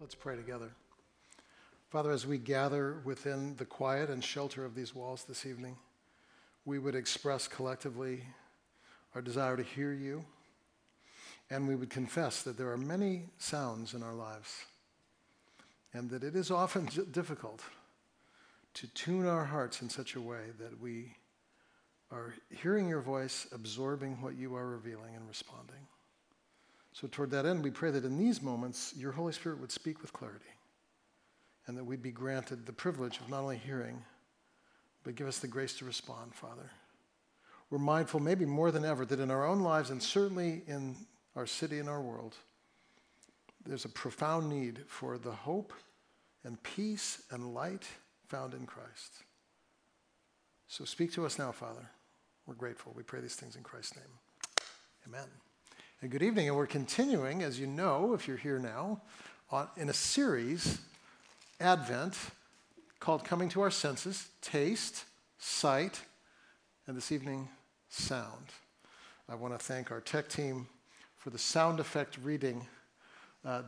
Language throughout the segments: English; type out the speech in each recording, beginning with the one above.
Let's pray together. Father, as we gather within the quiet and shelter of these walls this evening, we would express collectively our desire to hear you, and we would confess that there are many sounds in our lives, and that it is often difficult to tune our hearts in such a way that we are hearing your voice, absorbing what you are revealing, and responding. So toward that end, we pray that in these moments, your Holy Spirit would speak with clarity, and that we'd be granted the privilege of not only hearing, but give us the grace to respond, Father. We're mindful, maybe more than ever, that in our own lives, and certainly in our city and our world, there's a profound need for the hope and peace and light found in Christ. So speak to us now, Father. We're grateful. We pray these things in Christ's name. Amen. And good evening. And we're continuing, as you know, if you're here now, in a series, Advent, called Coming to Our Senses, Taste, Sight, and this evening, Sound. I want to thank our tech team for the sound effect reading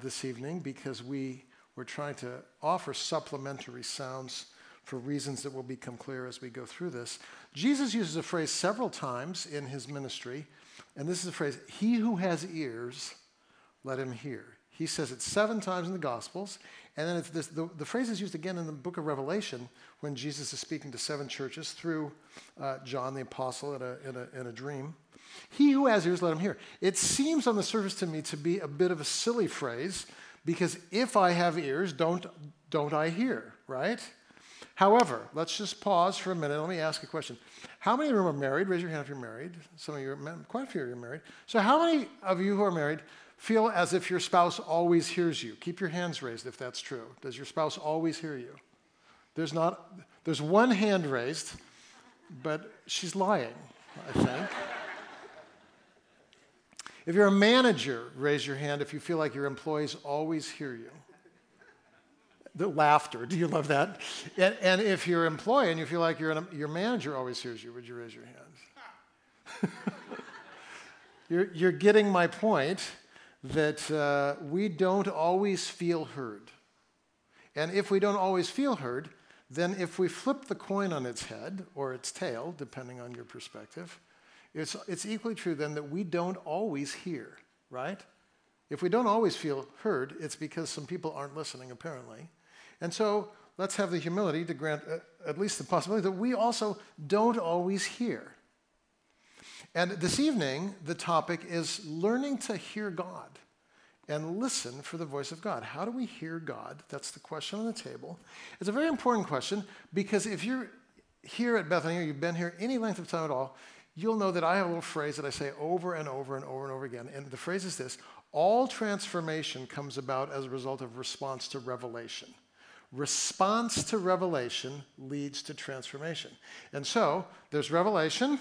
this evening, because we were trying to offer supplementary sounds for reasons that will become clear as we go through this. Jesus uses a phrase several times in his ministry, and this is the phrase, "He who has ears, let him hear." He says it 7 times in the Gospels, and then it's the phrase is used again in the book of Revelation when Jesus is speaking to 7 churches through John the Apostle in a dream. "He who has ears, let him hear." It seems on the surface to me to be a bit of a silly phrase, because if I have ears, don't I hear, right? However, let's just pause for a minute. Let me ask a question. How many of you are married? Raise your hand if you're married. Some of you are, quite a few of you are married. So how many of you who are married feel as if your spouse always hears you? Keep your hands raised if that's true. Does your spouse always hear you? There's one hand raised, but she's lying, I think. If you're a manager, raise your hand if you feel like your employees always hear you. The laughter, do you love that? And if you're an employee and you feel like your manager always hears you, would you raise your hand? You're getting my point that we don't always feel heard. And if we don't always feel heard, then if we flip the coin on its head or its tail, depending on your perspective, it's equally true then that we don't always hear, right? If we don't always feel heard, it's because some people aren't listening, apparently. And so let's have the humility to grant at least the possibility that we also don't always hear. And this evening, the topic is learning to hear God and listen for the voice of God. How do we hear God? That's the question on the table. It's a very important question, because if you're here at Bethany or you've been here any length of time at all, you'll know that I have a little phrase that I say over and over and over and over again. And the phrase is this: all transformation comes about as a result of response to revelation. Response to revelation leads to transformation. And so there's revelation.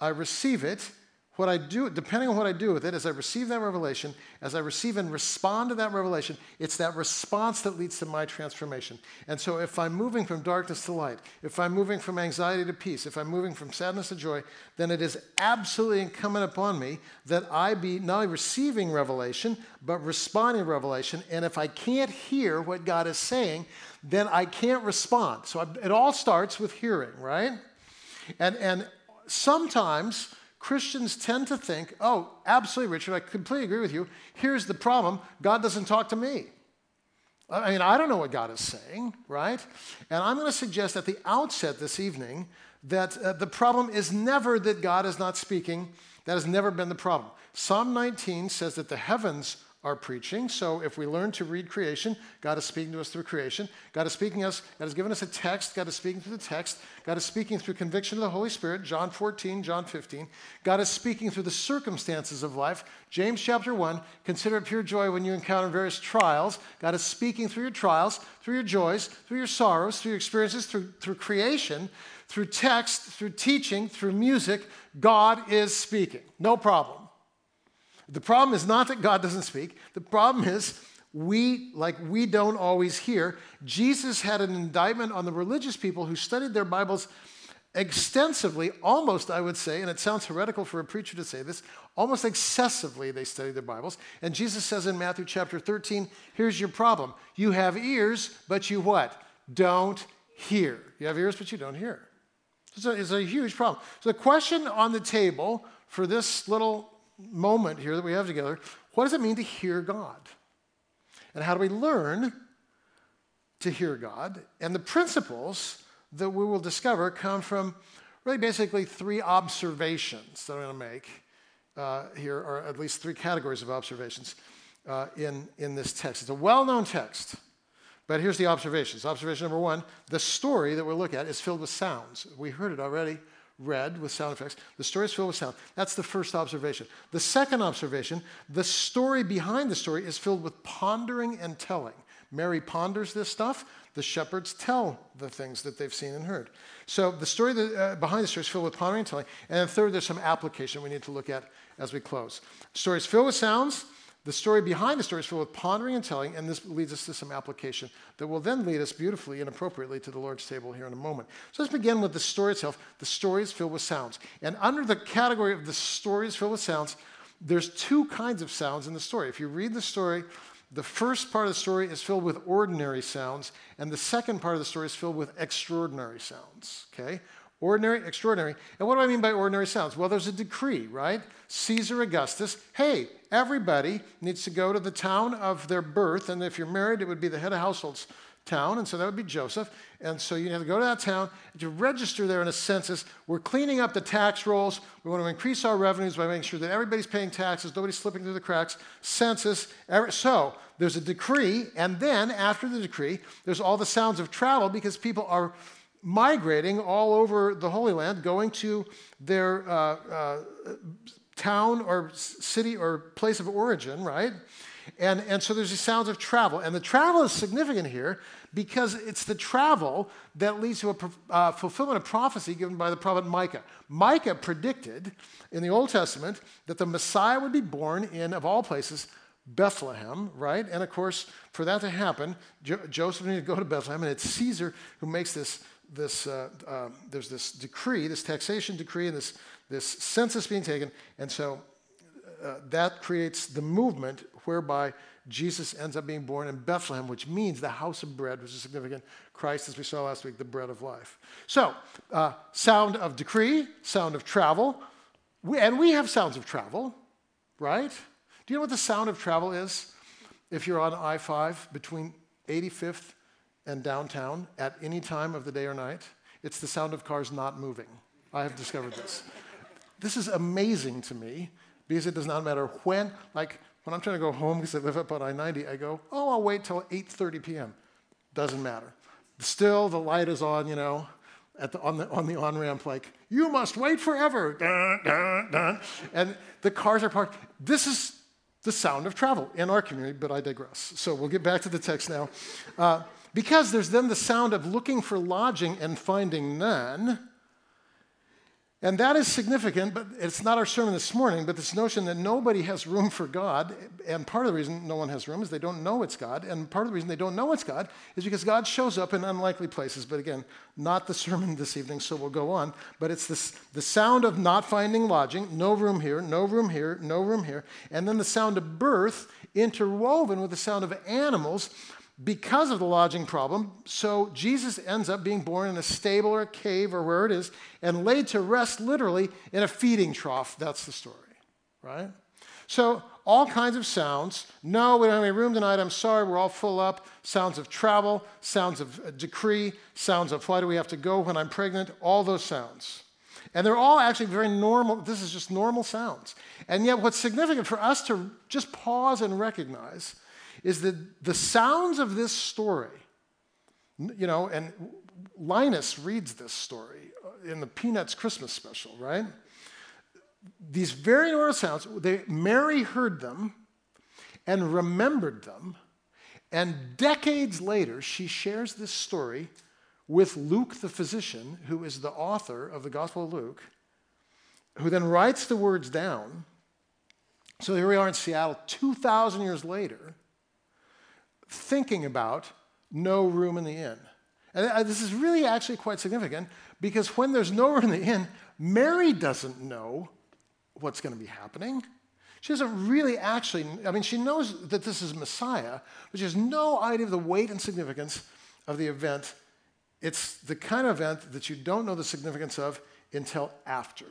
I receive it. What I do, depending on what I do with it, as I receive that revelation, as I receive and respond to that revelation, it's that response that leads to my transformation. And so if I'm moving from darkness to light, if I'm moving from anxiety to peace, if I'm moving from sadness to joy, then it is absolutely incumbent upon me that I be not only receiving revelation, but responding to revelation. And if I can't hear what God is saying, then I can't respond. So it all starts with hearing, right? And sometimes Christians tend to think, oh, absolutely, Richard, I completely agree with you. Here's the problem. God doesn't talk to me. I mean, I don't know what God is saying, right? And I'm going to suggest at the outset this evening that the problem is never that God is not speaking. That has never been the problem. Psalm 19 says that the heavens are preaching. So if we learn to read creation, God is speaking to us through creation. God is speaking to us. God has given us a text. God is speaking through the text. God is speaking through conviction of the Holy Spirit, John 14, John 15. God is speaking through the circumstances of life. James chapter 1, consider it pure joy when you encounter various trials. God is speaking through your trials, through your joys, through your sorrows, through your experiences, through creation, through text, through teaching, through music. God is speaking. No problem. The problem is not that God doesn't speak. The problem is we don't always hear. Jesus had an indictment on the religious people who studied their Bibles extensively, almost, I would say, and it sounds heretical for a preacher to say this, almost excessively they study their Bibles. And Jesus says in Matthew chapter 13, here's your problem. You have ears, but you what? Don't hear. You have ears, but you don't hear. It's a huge problem. So the question on the table for this little moment here that we have together, what does it mean to hear God? And how do we learn to hear God? And the principles that we will discover come from really basically three observations that I'm going to make here, or at least three categories of observations in this text. It's a well-known text, but here's the observations. Observation number one, the story that we're looking at is filled with sounds. We heard it already read with sound effects. The story is filled with sound. That's the first observation. The second observation, the story behind the story is filled with pondering and telling. Mary ponders this stuff. The shepherds tell the things that they've seen and heard. So the story behind the story is filled with pondering and telling. And then third, there's some application we need to look at as we close. The story is filled with sounds. The story behind the story is filled with pondering and telling, and this leads us to some application that will then lead us beautifully and appropriately to the Lord's table here in a moment. So let's begin with the story itself. The story is filled with sounds. And under the category of the story is filled with sounds, there's two kinds of sounds in the story. If you read the story, the first part of the story is filled with ordinary sounds, and the second part of the story is filled with extraordinary sounds, okay? Ordinary, extraordinary. And what do I mean by ordinary sounds? Well, there's a decree, right? Caesar Augustus, hey, everybody needs to go to the town of their birth, and if you're married, it would be the head of household's town, and so that would be Joseph. And so you have to go to that town to register there in a census. We're cleaning up the tax rolls. We want to increase our revenues by making sure that everybody's paying taxes, nobody's slipping through the cracks. Census. So there's a decree, and then after the decree, there's all the sounds of travel because people are migrating all over the Holy Land, going to their town or city or place of origin, right? And so there's these sounds of travel. And the travel is significant here because it's the travel that leads to a fulfillment of prophecy given by the prophet Micah. Micah predicted in the Old Testament that the Messiah would be born in, of all places, Bethlehem, right? And of course, for that to happen, Joseph needed to go to Bethlehem, and it's Caesar who makes there's this decree, this taxation decree, and this census being taken, and so that creates the movement whereby Jesus ends up being born in Bethlehem, which means the house of bread, which is significant. Christ, as we saw last week, the bread of life. So, sound of decree, sound of travel, and we have sounds of travel, right? Do you know what the sound of travel is? If you're on I-5 between 85th and downtown at any time of the day or night, it's the sound of cars not moving. I have discovered this. This is amazing to me because it does not matter when. Like when I'm trying to go home because I live up on I-90, I go, oh, I'll wait till 8:30 p.m. Doesn't matter. Still, the light is on, you know, on the on-ramp, like, you must wait forever. Dun, dun, dun. And the cars are parked. This is the sound of travel in our community, but I digress. So we'll get back to the text now. Because there's then the sound of looking for lodging and finding none. And that is significant, but it's not our sermon this morning, but this notion that nobody has room for God, and part of the reason no one has room is they don't know it's God, and part of the reason they don't know it's God is because God shows up in unlikely places, but again, not the sermon this evening, so we'll go on, but it's the sound of not finding lodging, no room here, no room here, no room here, and then the sound of birth interwoven with the sound of animals because of the lodging problem. So Jesus ends up being born in a stable or a cave or where it is and laid to rest literally in a feeding trough. That's the story, right? So all kinds of sounds. No, we don't have any room tonight. I'm sorry. We're all full up. Sounds of travel, sounds of decree, sounds of why do we have to go when I'm pregnant, all those sounds. And they're all actually very normal. This is just normal sounds. And yet what's significant for us to just pause and recognize is that the sounds of this story, you know, and Linus reads this story in the Peanuts Christmas special, right? These very normal sounds, Mary heard them and remembered them, and decades later, she shares this story with Luke the physician, who is the author of the Gospel of Luke, who then writes the words down. So here we are in Seattle 2,000 years later, thinking about no room in the inn. And this is really actually quite significant because when there's nowhere in the inn, Mary doesn't know what's going to be happening. She doesn't really actually, I mean, she knows that this is Messiah, but she has no idea of the weight and significance of the event. It's the kind of event that you don't know the significance of until after.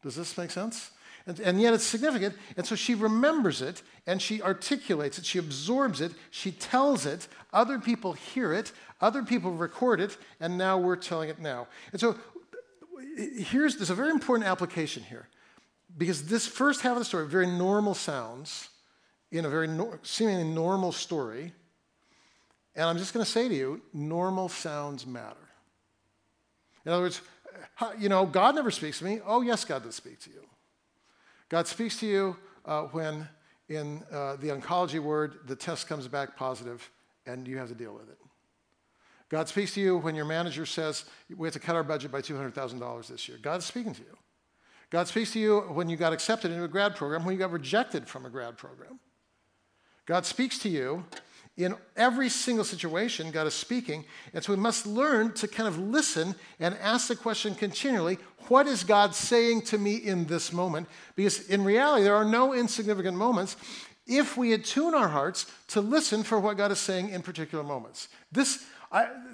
Does this make sense? And yet it's significant, and so she remembers it, and she articulates it, she absorbs it, she tells it, other people hear it, other people record it, and now we're telling it now. And so there's a very important application here, because this first half of the story, very normal sounds, in a very seemingly normal story, and I'm just going to say to you, normal sounds matter. In other words, you know, God never speaks to me. Oh, yes, God does speak to you. God speaks to you when, in the oncology ward, the test comes back positive and you have to deal with it. God speaks to you when your manager says, we have to cut our budget by $200,000 this year. God's speaking to you. God speaks to you when you got accepted into a grad program, when you got rejected from a grad program. God speaks to you in every single situation. God is speaking. And so we must learn to kind of listen and ask the question continually, what is God saying to me in this moment? Because in reality, there are no insignificant moments if we attune our hearts to listen for what God is saying in particular moments. This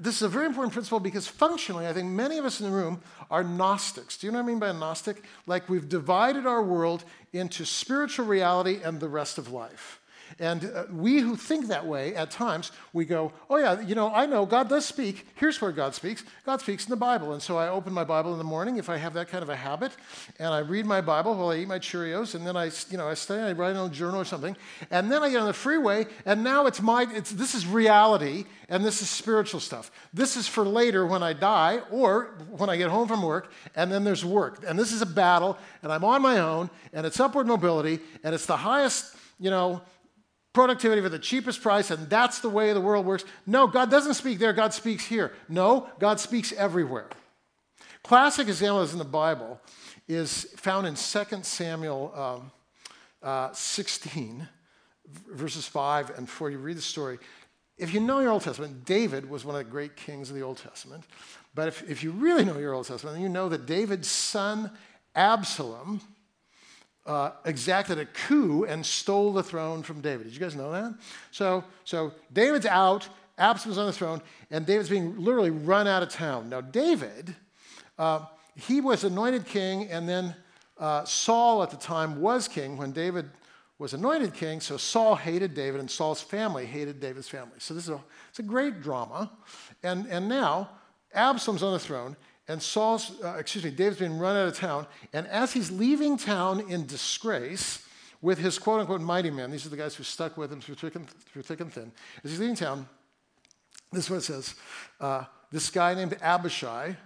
is a very important principle because functionally, I think many of us in the room are Gnostics. Do you know what I mean by Gnostic? Like we've divided our world into spiritual reality and the rest of life. And we who think that way at times, we go, oh yeah, you know, I know God does speak. Here's where God speaks. God speaks in the Bible. And so I open my Bible in the morning if I have that kind of a habit, and I read my Bible while I eat my Cheerios, and then I study, I write in a journal or something, and then I get on the freeway, and now this is reality, and this is spiritual stuff. This is for later when I die or when I get home from work, and then there's work. And this is a battle, and I'm on my own, and it's upward mobility, and it's the highest, you know, productivity for the cheapest price, and that's the way the world works. No, God doesn't speak there. God speaks here. No, God speaks everywhere. Classic example is in the Bible is found in 2 Samuel 16, verses 5 and 4. You read the story. If you know your Old Testament, David was one of the great kings of the Old Testament. But if you really know your Old Testament, then you know that David's son, Absalom, exacted a coup and stole the throne from David. Did you guys know that? So David's out, Absalom's on the throne, and David's being literally run out of town. Now David, he was anointed king, and then Saul at the time was king when David was anointed king, so Saul hated David, and Saul's family hated David's family. So this is it's a great drama. And now Absalom's on the throne, and David's been run out of town, and as he's leaving town in disgrace with his quote-unquote mighty men, these are the guys who stuck with him through thick and thin, as he's leaving town, this is what it says. This guy named Abishai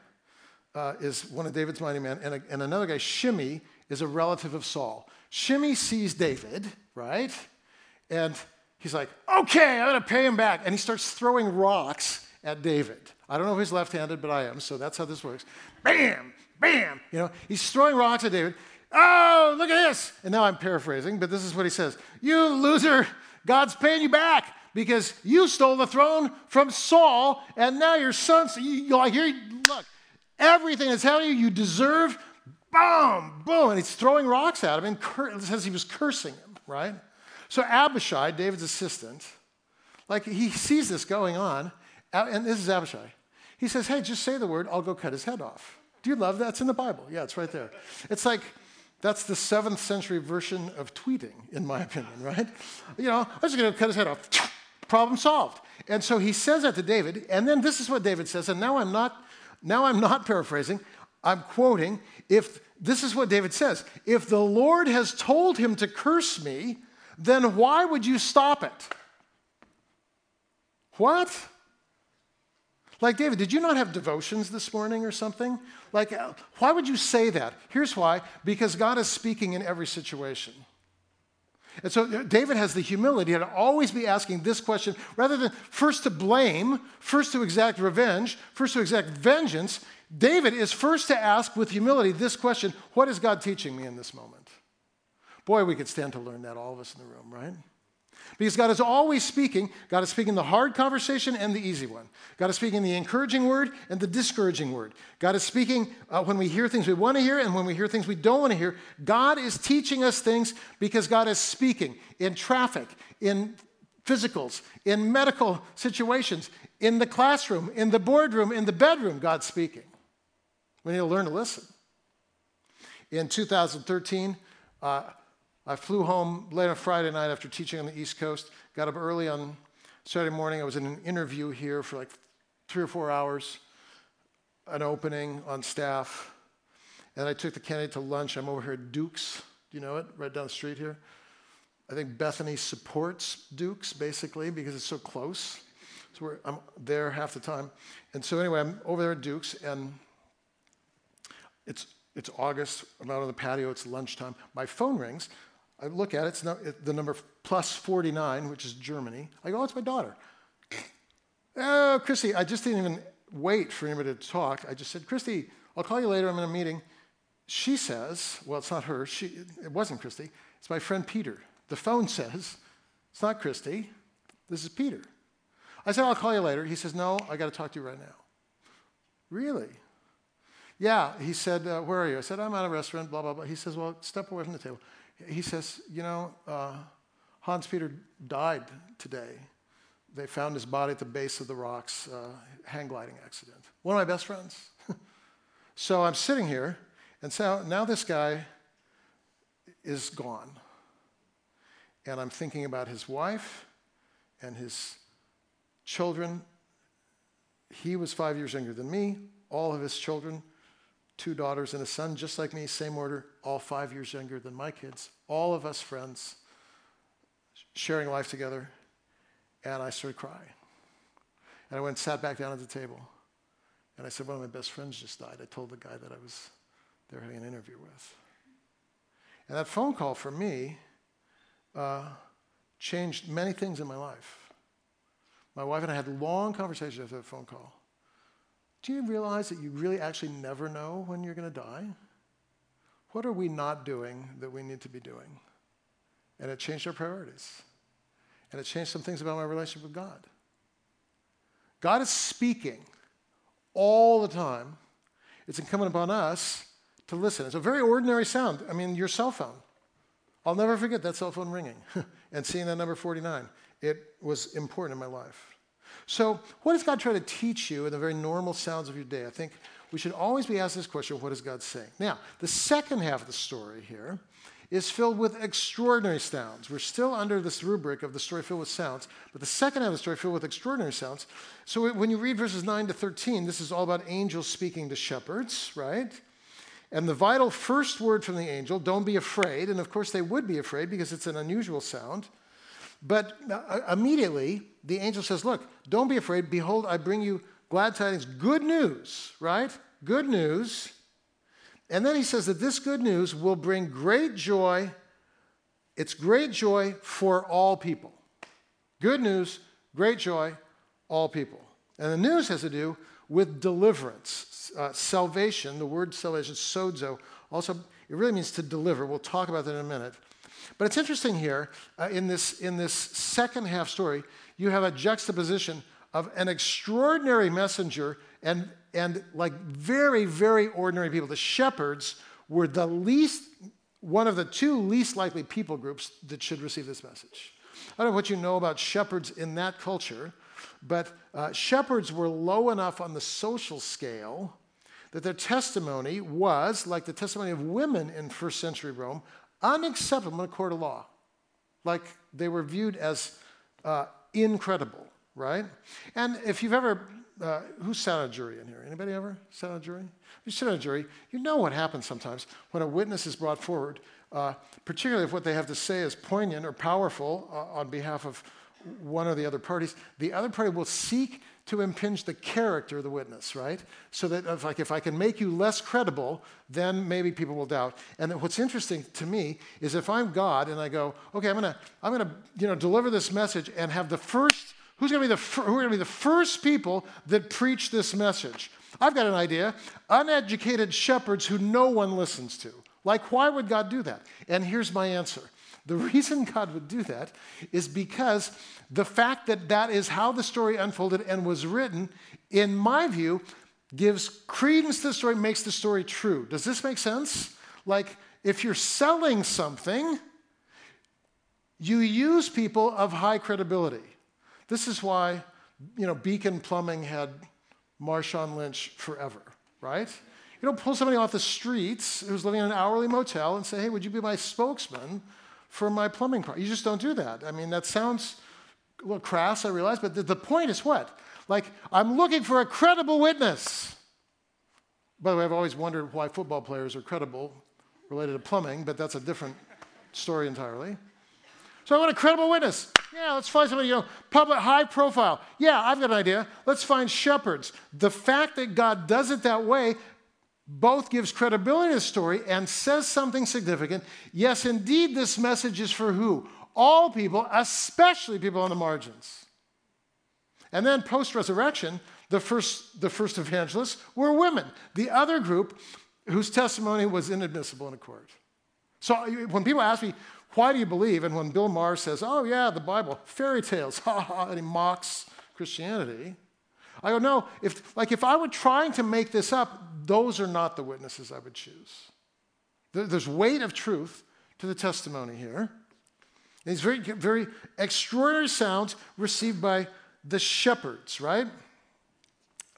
is one of David's mighty men, and another guy, Shimei, is a relative of Saul. Shimei sees David, right? And he's like, okay, I'm going to pay him back. And he starts throwing rocks at David. I don't know if he's left-handed, but I am, so that's how this works. Bam, bam, you know, he's throwing rocks at David. Oh, look at this. And now I'm paraphrasing, but this is what he says. You loser, God's paying you back because you stole the throne from Saul, and now your son's, look, everything that's happening to you, you deserve, boom, boom. And he's throwing rocks at him, and it says he was cursing him, right? So Abishai, David's assistant, like he sees this going on, and this is Abishai. He says, hey, just say the word, I'll go cut his head off. Do you love that? It's in the Bible. Yeah, it's right there. It's like, that's the 7th century version of tweeting, in my opinion, right? You know, I'm just going to cut his head off. Problem solved. And so he says that to David, and then this is what David says, and now I'm not paraphrasing, I'm quoting, this is what David says, if the Lord has told him to curse me, then why would you stop it? What? Like, David, did you not have devotions this morning or something? Like, why would you say that? Here's why. Because God is speaking in every situation. And so David has the humility to always be asking this question, rather than first to blame, first to exact revenge, first to exact vengeance. David is first to ask with humility this question, what is God teaching me in this moment? Boy, we could stand to learn that, all of us in the room, right? Because God is always speaking. God is speaking the hard conversation and the easy one. God is speaking the encouraging word and the discouraging word. God is speaking when we hear things we want to hear and when we hear things we don't want to hear. God is teaching us things because God is speaking in traffic, in physicals, in medical situations, in the classroom, in the boardroom, in the bedroom, God's speaking. We need to learn to listen. In 2013, I flew home late on Friday night after teaching on the East Coast, got up early on Saturday morning. I was in an interview here for like 3 or 4 hours, an opening on staff, and I took the candidate to lunch. I'm over here at Duke's, do you know it, right down the street here? I think Bethany supports Duke's, basically, because it's so close. So I'm there half the time. And so anyway, I'm over there at Duke's, and it's August. I'm out on the patio. It's lunchtime. My phone rings. I look at it. It's the number plus 49, which is Germany. I go, oh, it's my daughter. Oh, Christy, I just didn't even wait for anybody to talk. I just said, Christy, I'll call you later. I'm in a meeting. She says, well, it's not her. It wasn't Christy. It's my friend Peter. The phone says, it's not Christy. This is Peter. I said, I'll call you later. He says, no, I got to talk to you right now. Really? Yeah, he said, where are you? I said, I'm at a restaurant, blah, blah, blah. He says, well, step away from the table. He says, you know, Hans Peter died today. They found his body at the base of the rocks, hang gliding accident. One of my best friends. So I'm sitting here, and so now this guy is gone. And I'm thinking about his wife and his children. He was 5 years younger than me, all of his children, 2 daughters and a son, just like me, same order, all 5 years younger than my kids, all of us friends, sharing life together, and I started crying. And I went and sat back down at the table, and I said, one of my best friends just died. I told the guy that I was there having an interview with. And that phone call for me changed many things in my life. My wife and I had long conversations after that phone call. Do you realize that you really actually never know when you're going to die? What are we not doing that we need to be doing? And it changed our priorities. And it changed some things about my relationship with God. God is speaking all the time. It's incumbent upon us to listen. It's a very ordinary sound. I mean, your cell phone. I'll never forget that cell phone ringing and seeing that number 49. It was important in my life. So what does God try to teach you in the very normal sounds of your day? I think we should always be asked this question, what is God saying? Now, the second half of the story here is filled with extraordinary sounds. We're still under this rubric of the story filled with sounds, but the second half of the story filled with extraordinary sounds. So when you read verses 9 to 13, this is all about angels speaking to shepherds, right? And the vital first word from the angel, don't be afraid, and of course they would be afraid because it's an unusual sound. But immediately, the angel says, look, don't be afraid. Behold, I bring you glad tidings, good news, right? Good news. And then he says that this good news will bring great joy. It's great joy for all people. Good news, great joy, all people. And the news has to do with deliverance, salvation. The word salvation, sozo, also, it really means to deliver. We'll talk about that in a minute. But it's interesting here, in this second half story, you have a juxtaposition of an extraordinary messenger and like very, very ordinary people. The shepherds were the least, one of the two least likely people groups that should receive this message. I don't know what you know about shepherds in that culture, but shepherds were low enough on the social scale that their testimony was, like the testimony of women in first century Rome, unacceptable in a court of law. Like they were viewed as incredible, right? And if you've ever, who sat on a jury in here? Anybody ever sat on a jury? If you sit on a jury, you know what happens sometimes when a witness is brought forward, particularly if what they have to say is poignant or powerful on behalf of one or the other parties. The other party will seek to impinge the character of the witness, right? So that if I can make you less credible, then maybe people will doubt. And what's interesting to me is if I'm God and I go, okay, I'm gonna deliver this message and have the first, who are gonna be the first people that preach this message? I've got an idea: uneducated shepherds who no one listens to. Like, why would God do that? And here's my answer. The reason God would do that is because the fact that that is how the story unfolded and was written, in my view, gives credence to the story, makes the story true. Does this make sense? Like, if you're selling something, you use people of high credibility. This is why, you know, Beacon Plumbing had Marshawn Lynch forever, right? You don't pull somebody off the streets who's living in an hourly motel and say, hey, would you be my spokesman for my plumbing car? You just don't do that. I mean, that sounds a little crass, I realize, but the point is what? Like, I'm looking for a credible witness. By the way, I've always wondered why football players are credible related to plumbing, but that's a different story entirely. So I want a credible witness. Yeah, let's find somebody, you know, public, high profile. Yeah, I've got an idea. Let's find shepherds. The fact that God does it that way both gives credibility to the story and says something significant. Yes, indeed, this message is for who? All people, especially people on the margins. And then post-resurrection, the first evangelists were women. The other group whose testimony was inadmissible in a court. So when people ask me, why do you believe? And when Bill Maher says, oh yeah, the Bible, fairy tales, ha ha, and he mocks Christianity, I go, no, if I were trying to make this up, those are not the witnesses I would choose. There's weight of truth to the testimony here. And these very, very extraordinary sounds received by the shepherds, right?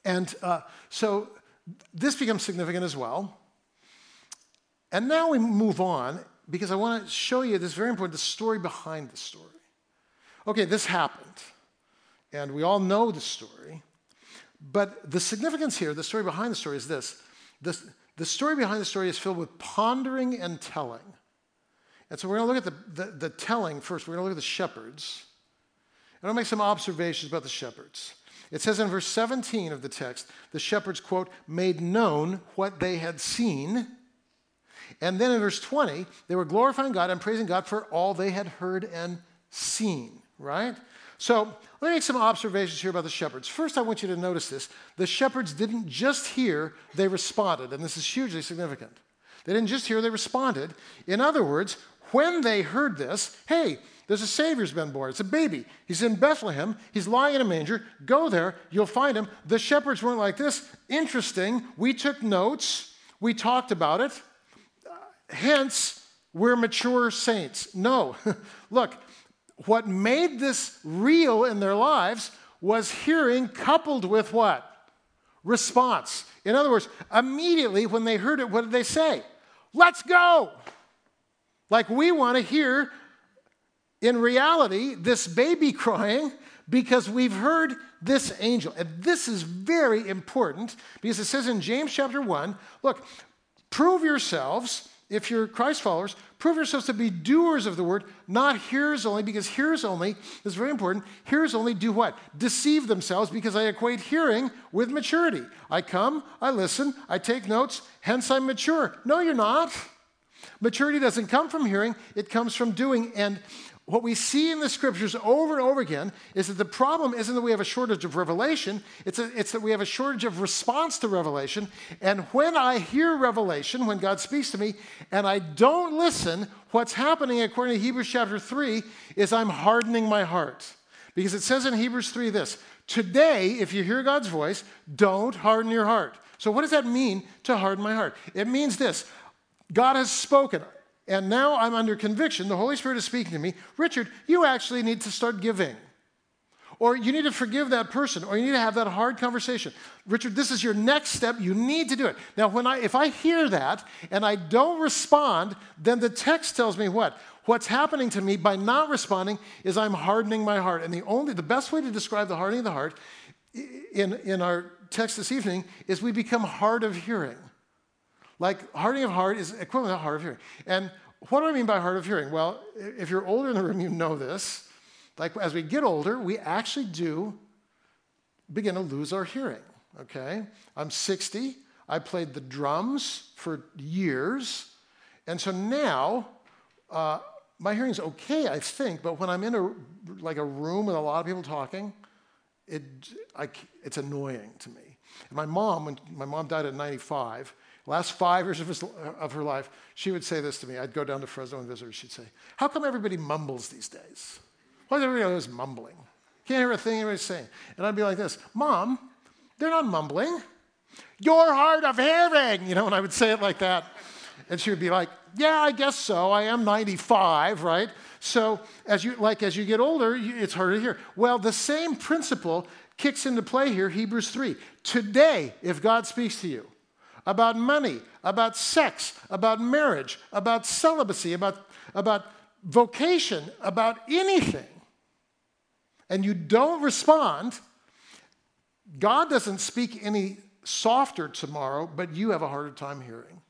And so this becomes significant as well. And now we move on, because I want to show you this very important, the story behind the story. Okay, this happened, and we all know the story, but the significance here, the story behind the story is this. The story behind the story is filled with pondering and telling. And so we're going to look at the telling first. We're going to look at the shepherds. And I'll make some observations about the shepherds. It says in verse 17 of the text, the shepherds, quote, made known what they had seen. And then in verse 20, they were glorifying God and praising God for all they had heard and seen, right? So let me make some observations here about the shepherds. First, I want you to notice this. The shepherds didn't just hear, they responded. And this is hugely significant. They didn't just hear, they responded. In other words, when they heard this, hey, there's a Savior's been born. It's a baby. He's in Bethlehem. He's lying in a manger. Go there. You'll find him. The shepherds weren't like this. Interesting. We took notes. We talked about it. Hence, we're mature saints. No. Look, what made this real in their lives was hearing coupled with what? Response. In other words, immediately when they heard it, what did they say? Let's go. Like, we want to hear, in reality, this baby crying because we've heard this angel. And this is very important because it says in James chapter 1, look, prove yourselves, if you're Christ followers, prove yourselves to be doers of the word, not hearers only, because hearers only is very important. Hearers only do what? Deceive themselves, because I equate hearing with maturity. I come, I listen, I take notes, hence I'm mature. No, you're not. Maturity doesn't come from hearing, it comes from doing. And what we see in the scriptures over and over again is that the problem isn't that we have a shortage of revelation, it's that we have a shortage of response to revelation. And when I hear revelation, when God speaks to me, and I don't listen, what's happening according to Hebrews chapter 3 is I'm hardening my heart. Because it says in Hebrews 3 this, today, if you hear God's voice, don't harden your heart. So what does that mean, to harden my heart? It means this, God has spoken. And now I'm under conviction. The Holy Spirit is speaking to me. Richard, you actually need to start giving. Or you need to forgive that person. Or you need to have that hard conversation. Richard, this is your next step. You need to do it. Now, if I hear that and I don't respond, then the text tells me what? What's happening to me by not responding is I'm hardening my heart. And the best way to describe the hardening of the heart in our text this evening is we become hard of hearing. Like, hardening of heart is equivalent to hard of hearing. And what do I mean by hard of hearing? Well, if you're older in the room, you know this. Like, as we get older, we actually do begin to lose our hearing, okay? I'm 60. I played the drums for years. And so now, my hearing's okay, I think, but when I'm in a room with a lot of people talking, it's annoying to me. And when my mom died at 95, last 5 years of her life, she would say this to me. I'd go down to Fresno and visit her. She'd say, how come everybody mumbles these days? Why is everybody always mumbling? Can't hear a thing anybody's saying. And I'd be like this, Mom, they're not mumbling. You're hard of hearing. You know, and I would say it like that. And she would be like, yeah, I guess so. I am 95, right? So as you get older, it's harder to hear. Well, the same principle kicks into play here, Hebrews 3. Today, if God speaks to you about money, about sex, about marriage, about celibacy, about vocation, about anything, and you don't respond, God doesn't speak any softer tomorrow, but you have a harder time hearing.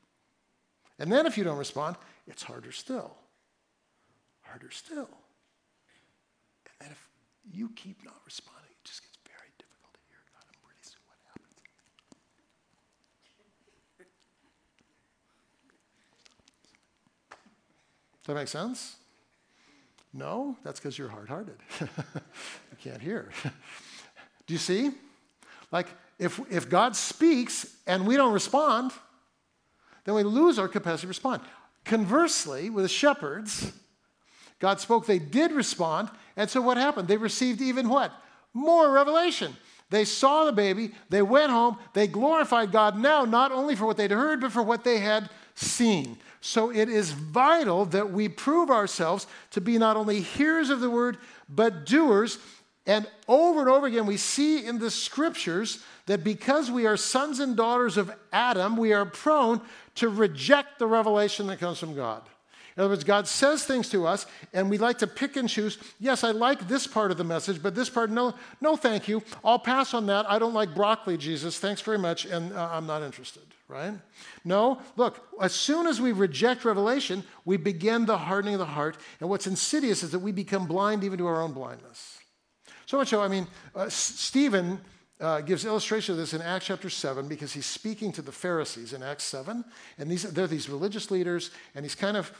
And then if you don't respond, it's harder still. Harder still. And then if you keep not responding, it just gets very difficult to hear God, and pretty soon what happens? Does that make sense? No? That's because you're hard-hearted. You can't hear. Do you see? Like, if God speaks and we don't respond, then we lose our capacity to respond. Conversely, with the shepherds, God spoke, they did respond, and so what happened? They received even what? More revelation. They saw the baby, they went home, they glorified God now, not only for what they'd heard, but for what they had seen. So it is vital that we prove ourselves to be not only hearers of the word, but doers. And over again, we see in the scriptures that because we are sons and daughters of Adam, we are prone to reject the revelation that comes from God. In other words, God says things to us, and we like to pick and choose. Yes, I like this part of the message, but this part, no, thank you. I'll pass on that. I don't like broccoli, Jesus. Thanks very much, and I'm not interested, right? No, look, as soon as we reject revelation, we begin the hardening of the heart, and what's insidious is that we become blind even to our own blindness. So much so, Stephen gives illustration of this in Acts chapter 7 because he's speaking to the Pharisees in Acts 7, and they're these religious leaders, and he's kind of,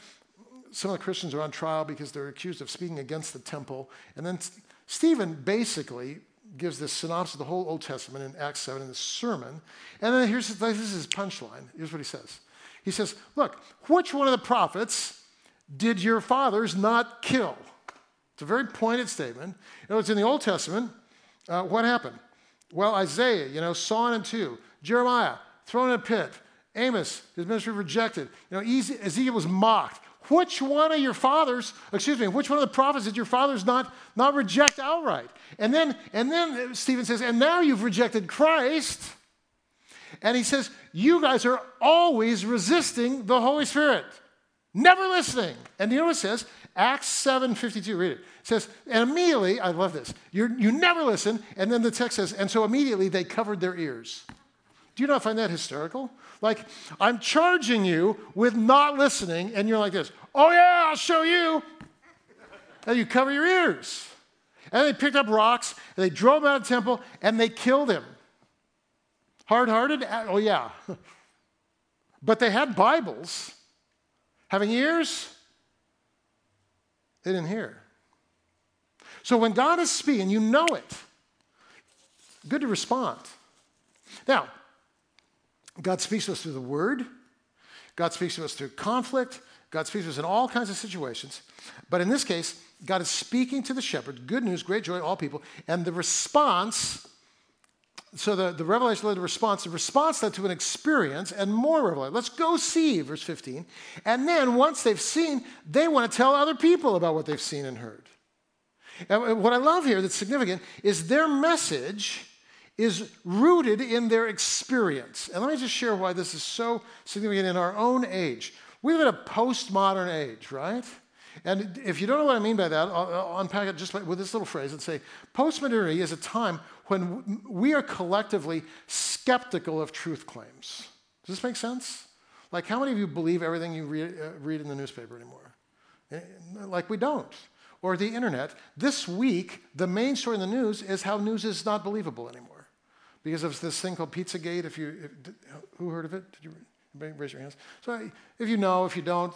some of the Christians are on trial because they're accused of speaking against the temple, and then Stephen basically gives this synopsis of the whole Old Testament in Acts 7 in this sermon, and then this is his punchline. Here's what he says. He says, look, which one of the prophets did your fathers not kill? It's a very pointed statement. In other words, in the Old Testament, what happened? Well, Isaiah, sawn in two. Jeremiah, thrown in a pit. Amos, his ministry rejected. Ezekiel was mocked. Which one of the prophets did your fathers not reject outright? And then Stephen says, and now you've rejected Christ. And he says, you guys are always resisting the Holy Spirit. Never listening. And you know what it says? Acts 7:52, read it. It says, and immediately, I love this, you never listen, and then the text says, and so immediately they covered their ears. Do you not find that hysterical? Like, I'm charging you with not listening, and you're like this, oh yeah, I'll show you. And you cover your ears. And they picked up rocks, and they drove him out of the temple, and they killed him. Hard-hearted? Oh yeah. But they had Bibles. Having ears? They didn't hear. So when God is speaking, you know it. Good to respond. Now, God speaks to us through the word. God speaks to us through conflict. God speaks to us in all kinds of situations. But in this case, God is speaking to the shepherd. Good news, great joy, all people. And the response, so the revelation led to response. The response led to an experience and more revelation. Let's go see, verse 15. And then once they've seen, they want to tell other people about what they've seen and heard. And what I love here that's significant is their message is rooted in their experience. And let me just share why this is so significant in our own age. We live in a postmodern age, right? And if you don't know what I mean by that, I'll unpack it just with this little phrase and say, postmodernity is a time when we are collectively skeptical of truth claims. Does this make sense? Like, how many of you believe everything you read in the newspaper anymore? Like, we don't. Or the internet. This week, the main story in the news is how news is not believable anymore because of this thing called Pizzagate. Who heard of it? Did you read? Raise your hands. So if you know, if you don't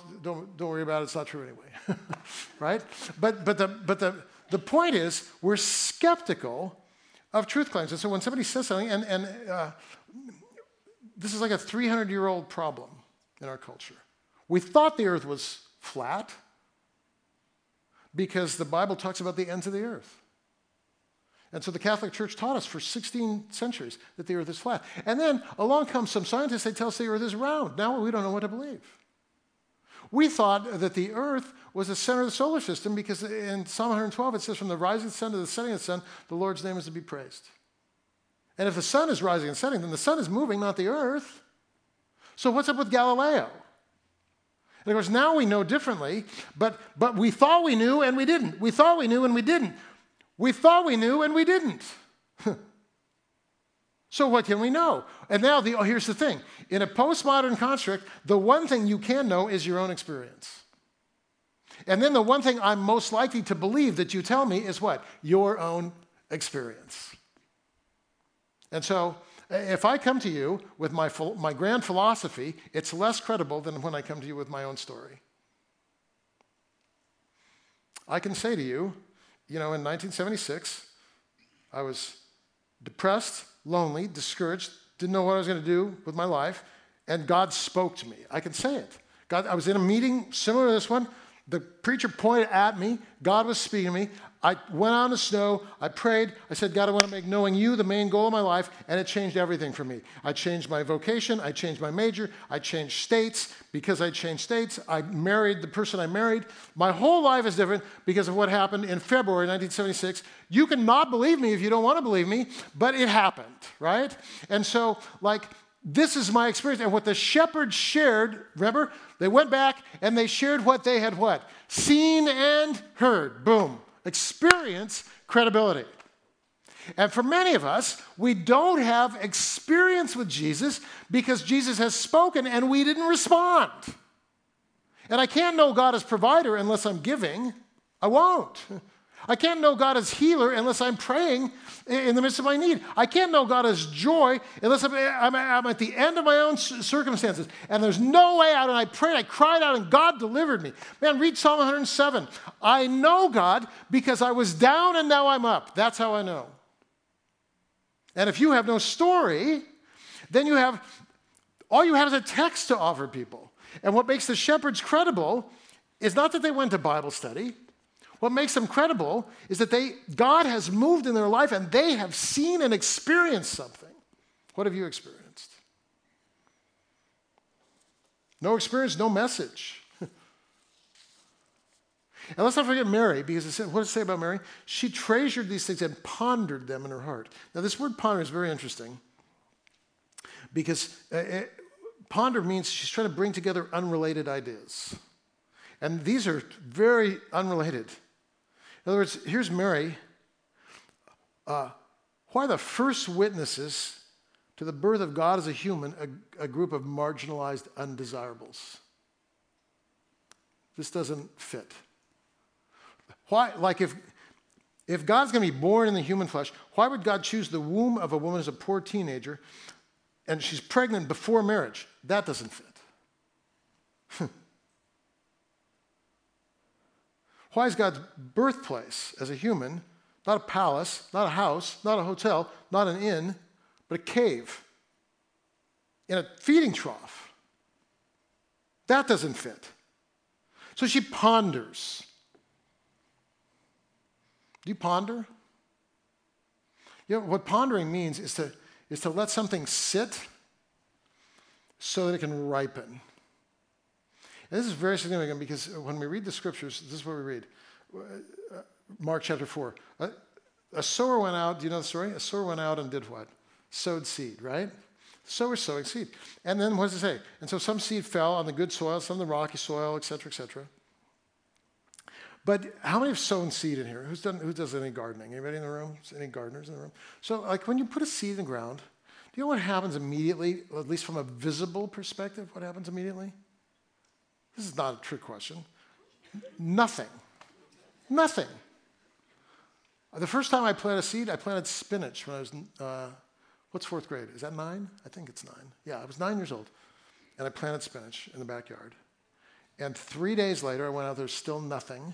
worry about it. It's not true anyway, right? But the point is, we're skeptical of truth claims. And so when somebody says something, and this is like a 300-year-old problem in our culture. We thought the earth was flat because the Bible talks about the ends of the earth. And so the Catholic Church taught us for 16 centuries that the earth is flat. And then along comes some scientists, they tell us the earth is round. Now we don't know what to believe. We thought that the earth was the center of the solar system because in Psalm 112 it says, from the rising sun to the setting of the sun, the Lord's name is to be praised. And if the sun is rising and setting, then the sun is moving, not the earth. So what's up with Galileo? And of course, now we know differently, but we thought we knew and we didn't. We thought we knew and we didn't. We thought we knew and we didn't. So what can we know? And now, here's the thing. In a postmodern construct, the one thing you can know is your own experience. And then the one thing I'm most likely to believe that you tell me is what? Your own experience. And so if I come to you with my grand philosophy, it's less credible than when I come to you with my own story. I can say to you, you know, in 1976, I was depressed, lonely, discouraged, didn't know what I was going to do with my life, and God spoke to me. I can say it. God, I was in a meeting similar to this one. The preacher pointed at me. God was speaking to me. I went out in the snow. I prayed. I said, God, I want to make knowing you the main goal of my life, and it changed everything for me. I changed my vocation. I changed my major. I changed states. Because I changed states, I married the person I married. My whole life is different because of what happened in February 1976. You cannot believe me if you don't want to believe me, but it happened, right? And so, like, this is my experience. And what the shepherds shared, remember, they went back and they shared what they had what? Seen and heard. Boom. Experience, credibility. And for many of us, we don't have experience with Jesus because Jesus has spoken and we didn't respond. And I can't know God as provider unless I'm giving. I won't. I can't know God as healer unless I'm praying in the midst of my need. I can't know God as joy unless I'm at the end of my own circumstances. And there's no way out. And I prayed, I cried out, and God delivered me. Man, read Psalm 107. I know God because I was down and now I'm up. That's how I know. And if you have no story, then you have, all you have is a text to offer people. And what makes the shepherds credible is not that they went to Bible study. What makes them credible is that God has moved in their life and they have seen and experienced something. What have you experienced? No experience, no message. And let's not forget Mary, because what does it say about Mary? She treasured these things and pondered them in her heart. Now, this word ponder is very interesting because ponder means she's trying to bring together unrelated ideas. And these are very unrelated. In other words, here's Mary. Why the first witnesses to the birth of God as a human, a group of marginalized undesirables? This doesn't fit. Why, like if God's going to be born in the human flesh, why would God choose the womb of a woman as a poor teenager and she's pregnant before marriage? That doesn't fit. Why is God's birthplace as a human not a palace, not a house, not a hotel, not an inn, but a cave in a feeding trough? That doesn't fit. So she ponders. Do you ponder? You know, what pondering means is to let something sit so that it can ripen. This is very significant because when we read the scriptures, this is what we read. Mark chapter 4. A sower went out, do you know the story? A sower went out and did what? Sowed seed, right? Sower's sowing seed. And then what does it say? And so some seed fell on the good soil, some on the rocky soil, et cetera, et cetera. But how many have sown seed in here? Who does any gardening? Anybody in the room? Any gardeners in the room? So like when you put a seed in the ground, do you know what happens immediately, at least from a visible perspective, what happens immediately? This is not a trick question. Nothing. Nothing. The first time I planted a seed, I planted spinach when I was, what's fourth grade? Is that 9? I think it's 9. Yeah, I was 9 years old. And I planted spinach in the backyard. And 3 days later, I went out there, still nothing.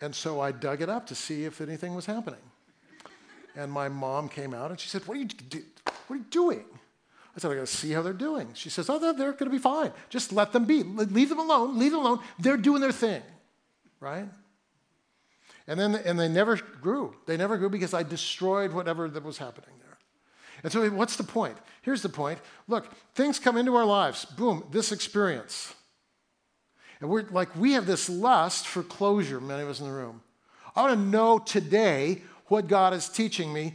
And so I dug it up to see if anything was happening. And my mom came out and she said, what are you doing? I said, I gotta see how they're doing. She says, oh, they're gonna be fine. Just let them be. Leave them alone. They're doing their thing, right? And they never grew. They never grew because I destroyed whatever that was happening there. And so what's the point? Here's the point. Look, things come into our lives. Boom, this experience. And we're like, we have this lust for closure, many of us in the room. I want to know today what God is teaching me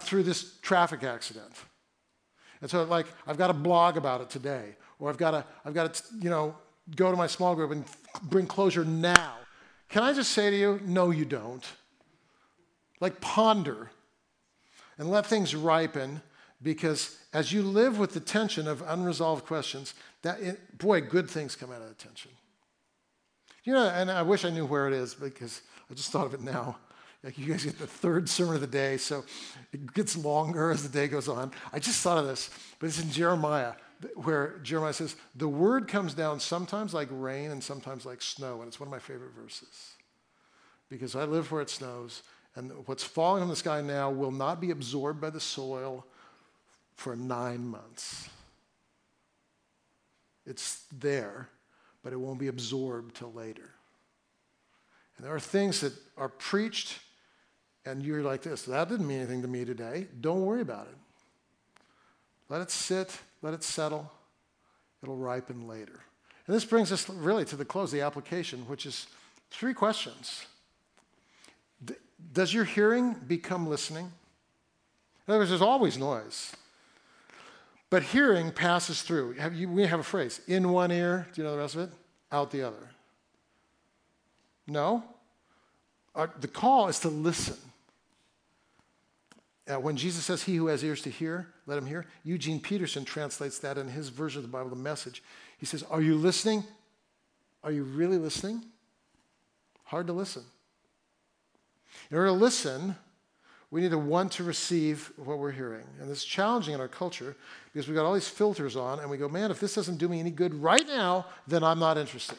through this traffic accident. And so, like, I've got to blog about it today, or I've got to, you know, go to my small group and bring closure now. Can I just say to you, no, you don't. Like, ponder and let things ripen, because as you live with the tension of unresolved questions, good things come out of the tension. You know, and I wish I knew where it is, because I just thought of it now. Like, you guys get the third sermon of the day, so it gets longer as the day goes on. I just thought of this, but it's in Jeremiah, where Jeremiah says, the word comes down sometimes like rain and sometimes like snow, and it's one of my favorite verses, because I live where it snows, and what's falling from the sky now will not be absorbed by the soil for 9 months. It's there, but it won't be absorbed till later. And there are things that are preached, and you're like this, that didn't mean anything to me today. Don't worry about it. Let it sit. Let it settle. It'll ripen later. And this brings us really to the close, the application, which is 3 questions. Does your hearing become listening? In other words, there's always noise, but hearing passes through. We have a phrase, in one ear, do you know the rest of it? Out the other. No. The call is to listen. When Jesus says, he who has ears to hear, let him hear, Eugene Peterson translates that in his version of the Bible, The Message. He says, are you listening? Are you really listening? Hard to listen. In order to listen, we need to want to receive what we're hearing. And it's challenging in our culture because we've got all these filters on, and we go, man, if this doesn't do me any good right now, then I'm not interested.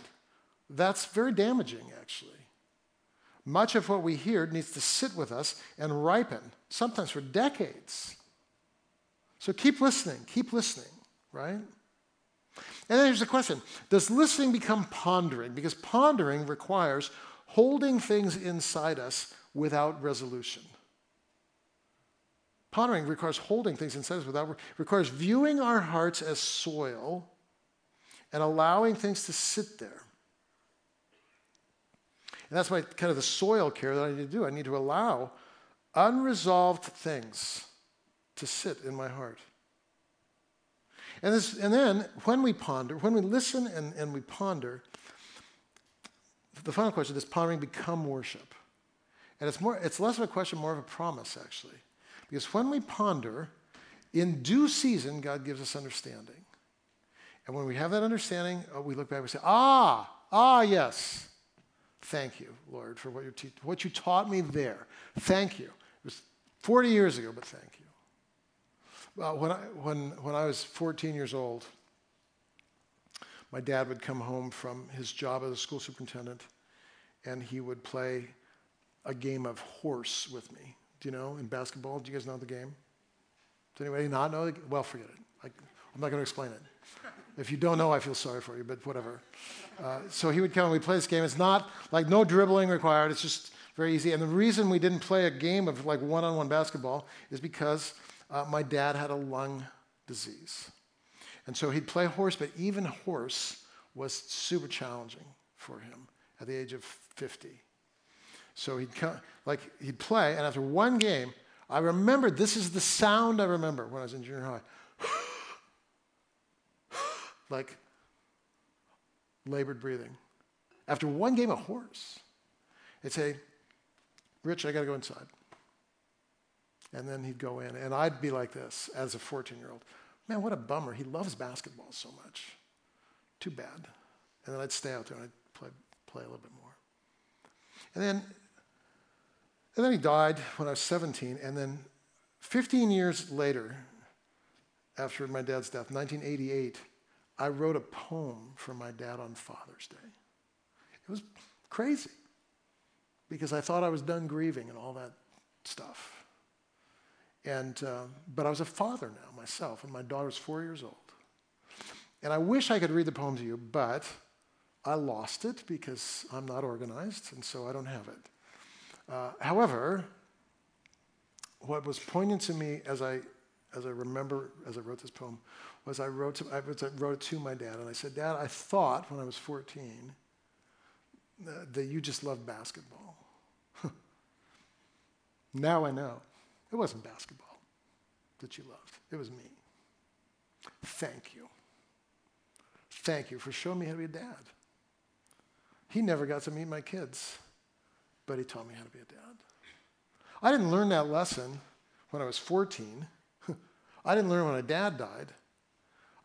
That's very damaging, actually. Much of what we hear needs to sit with us and ripen, sometimes for decades. So keep listening, right? And then here's the question. Does listening become pondering? Because pondering requires holding things inside us without resolution. Pondering requires holding things inside us without requires viewing our hearts as soil and allowing things to sit there. And that's my kind of the soil care that I need to do. I need to allow unresolved things to sit in my heart. And then when we ponder, when we listen and we ponder, the final question is, pondering become worship? And it's less of a question, more of a promise, actually. Because when we ponder, in due season, God gives us understanding. And when we have that understanding, we look back and we say, yes. Thank you, Lord, for what you taught me there. Thank you. It was 40 years ago, but thank you. When I was 14 years old, my dad would come home from his job as a school superintendent, and he would play a game of horse with me. Do you know, in basketball? Do you guys know the game? Does anybody not know? Well, forget it. I'm not going to explain it. If you don't know, I feel sorry for you, but whatever. So he would come and we'd play this game. It's not like no dribbling required. It's just very easy. And the reason we didn't play a game of like one-on-one basketball is because my dad had a lung disease. And so he'd play horse, but even horse was super challenging for him at the age of 50. So he'd play, and after one game, I remembered, this is the sound I remember when I was in junior high. Like labored breathing. After one game of horse, I'd say, Rich, I got to go inside. And then he'd go in, and I'd be like this as a 14-year-old. Man, what a bummer. He loves basketball so much. Too bad. And then I'd stay out there, and I'd play a little bit more. And then he died when I was 17, and then 15 years later, after my dad's death, 1988, I wrote a poem for my dad on Father's Day. It was crazy because I thought I was done grieving and all that stuff. And but I was a father now myself, and my daughter's 4 years old. And I wish I could read the poem to you, but I lost it because I'm not organized, and so I don't have it. However, what was poignant to me as I remember, as I wrote this poem, was I wrote it to my dad, and I said, "Dad, I thought when I was 14 that you just loved basketball. Now I know. It wasn't basketball that you loved. It was me. Thank you. Thank you for showing me how to be a dad." He never got to meet my kids, but he taught me how to be a dad. I didn't learn that lesson when I was 14. I didn't learn when my dad died.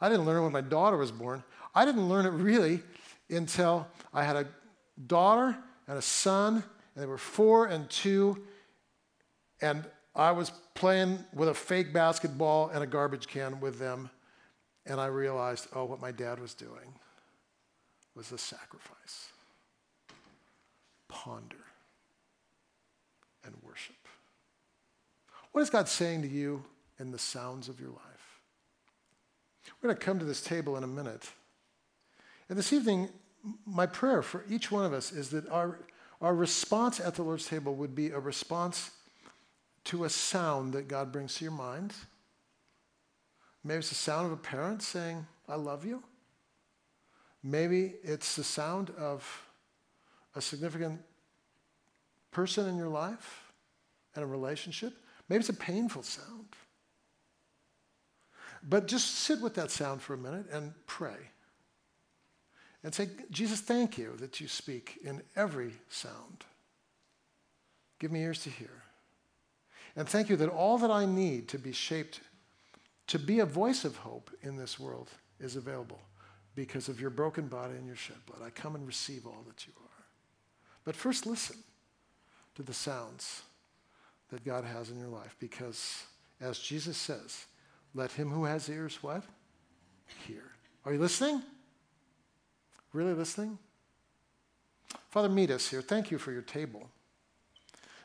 I didn't learn when my daughter was born. I didn't learn it really until I had a daughter and a son, and they were 4 and 2, and I was playing with a fake basketball and a garbage can with them, and I realized, oh, what my dad was doing was a sacrifice. Ponder and worship. What is God saying to you in the sounds of your life? We're going to come to this table in a minute. And this evening, my prayer for each one of us is that our response at the Lord's table would be a response to a sound that God brings to your mind. Maybe it's the sound of a parent saying, "I love you." Maybe it's the sound of a significant person in your life and a relationship. Maybe it's a painful sound. But just sit with that sound for a minute and pray. And say, "Jesus, thank you that you speak in every sound. Give me ears to hear. And thank you that all that I need to be shaped to be a voice of hope in this world is available because of your broken body and your shed blood. I come and receive all that you are." But first, listen to the sounds that God has in your life, because as Jesus says, let him who has ears, what? Hear. Are you listening? Really listening? Father, meet us here. Thank you for your table.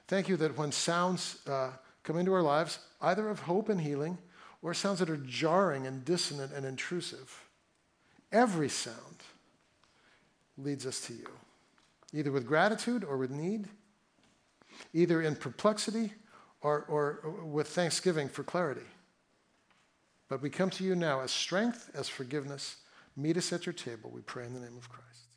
Thank you that when sounds come into our lives, either of hope and healing or sounds that are jarring and dissonant and intrusive, every sound leads us to you, either with gratitude or with need, either in perplexity or with thanksgiving for clarity. But we come to you now as strength, as forgiveness. Meet us at your table, we pray in the name of Christ.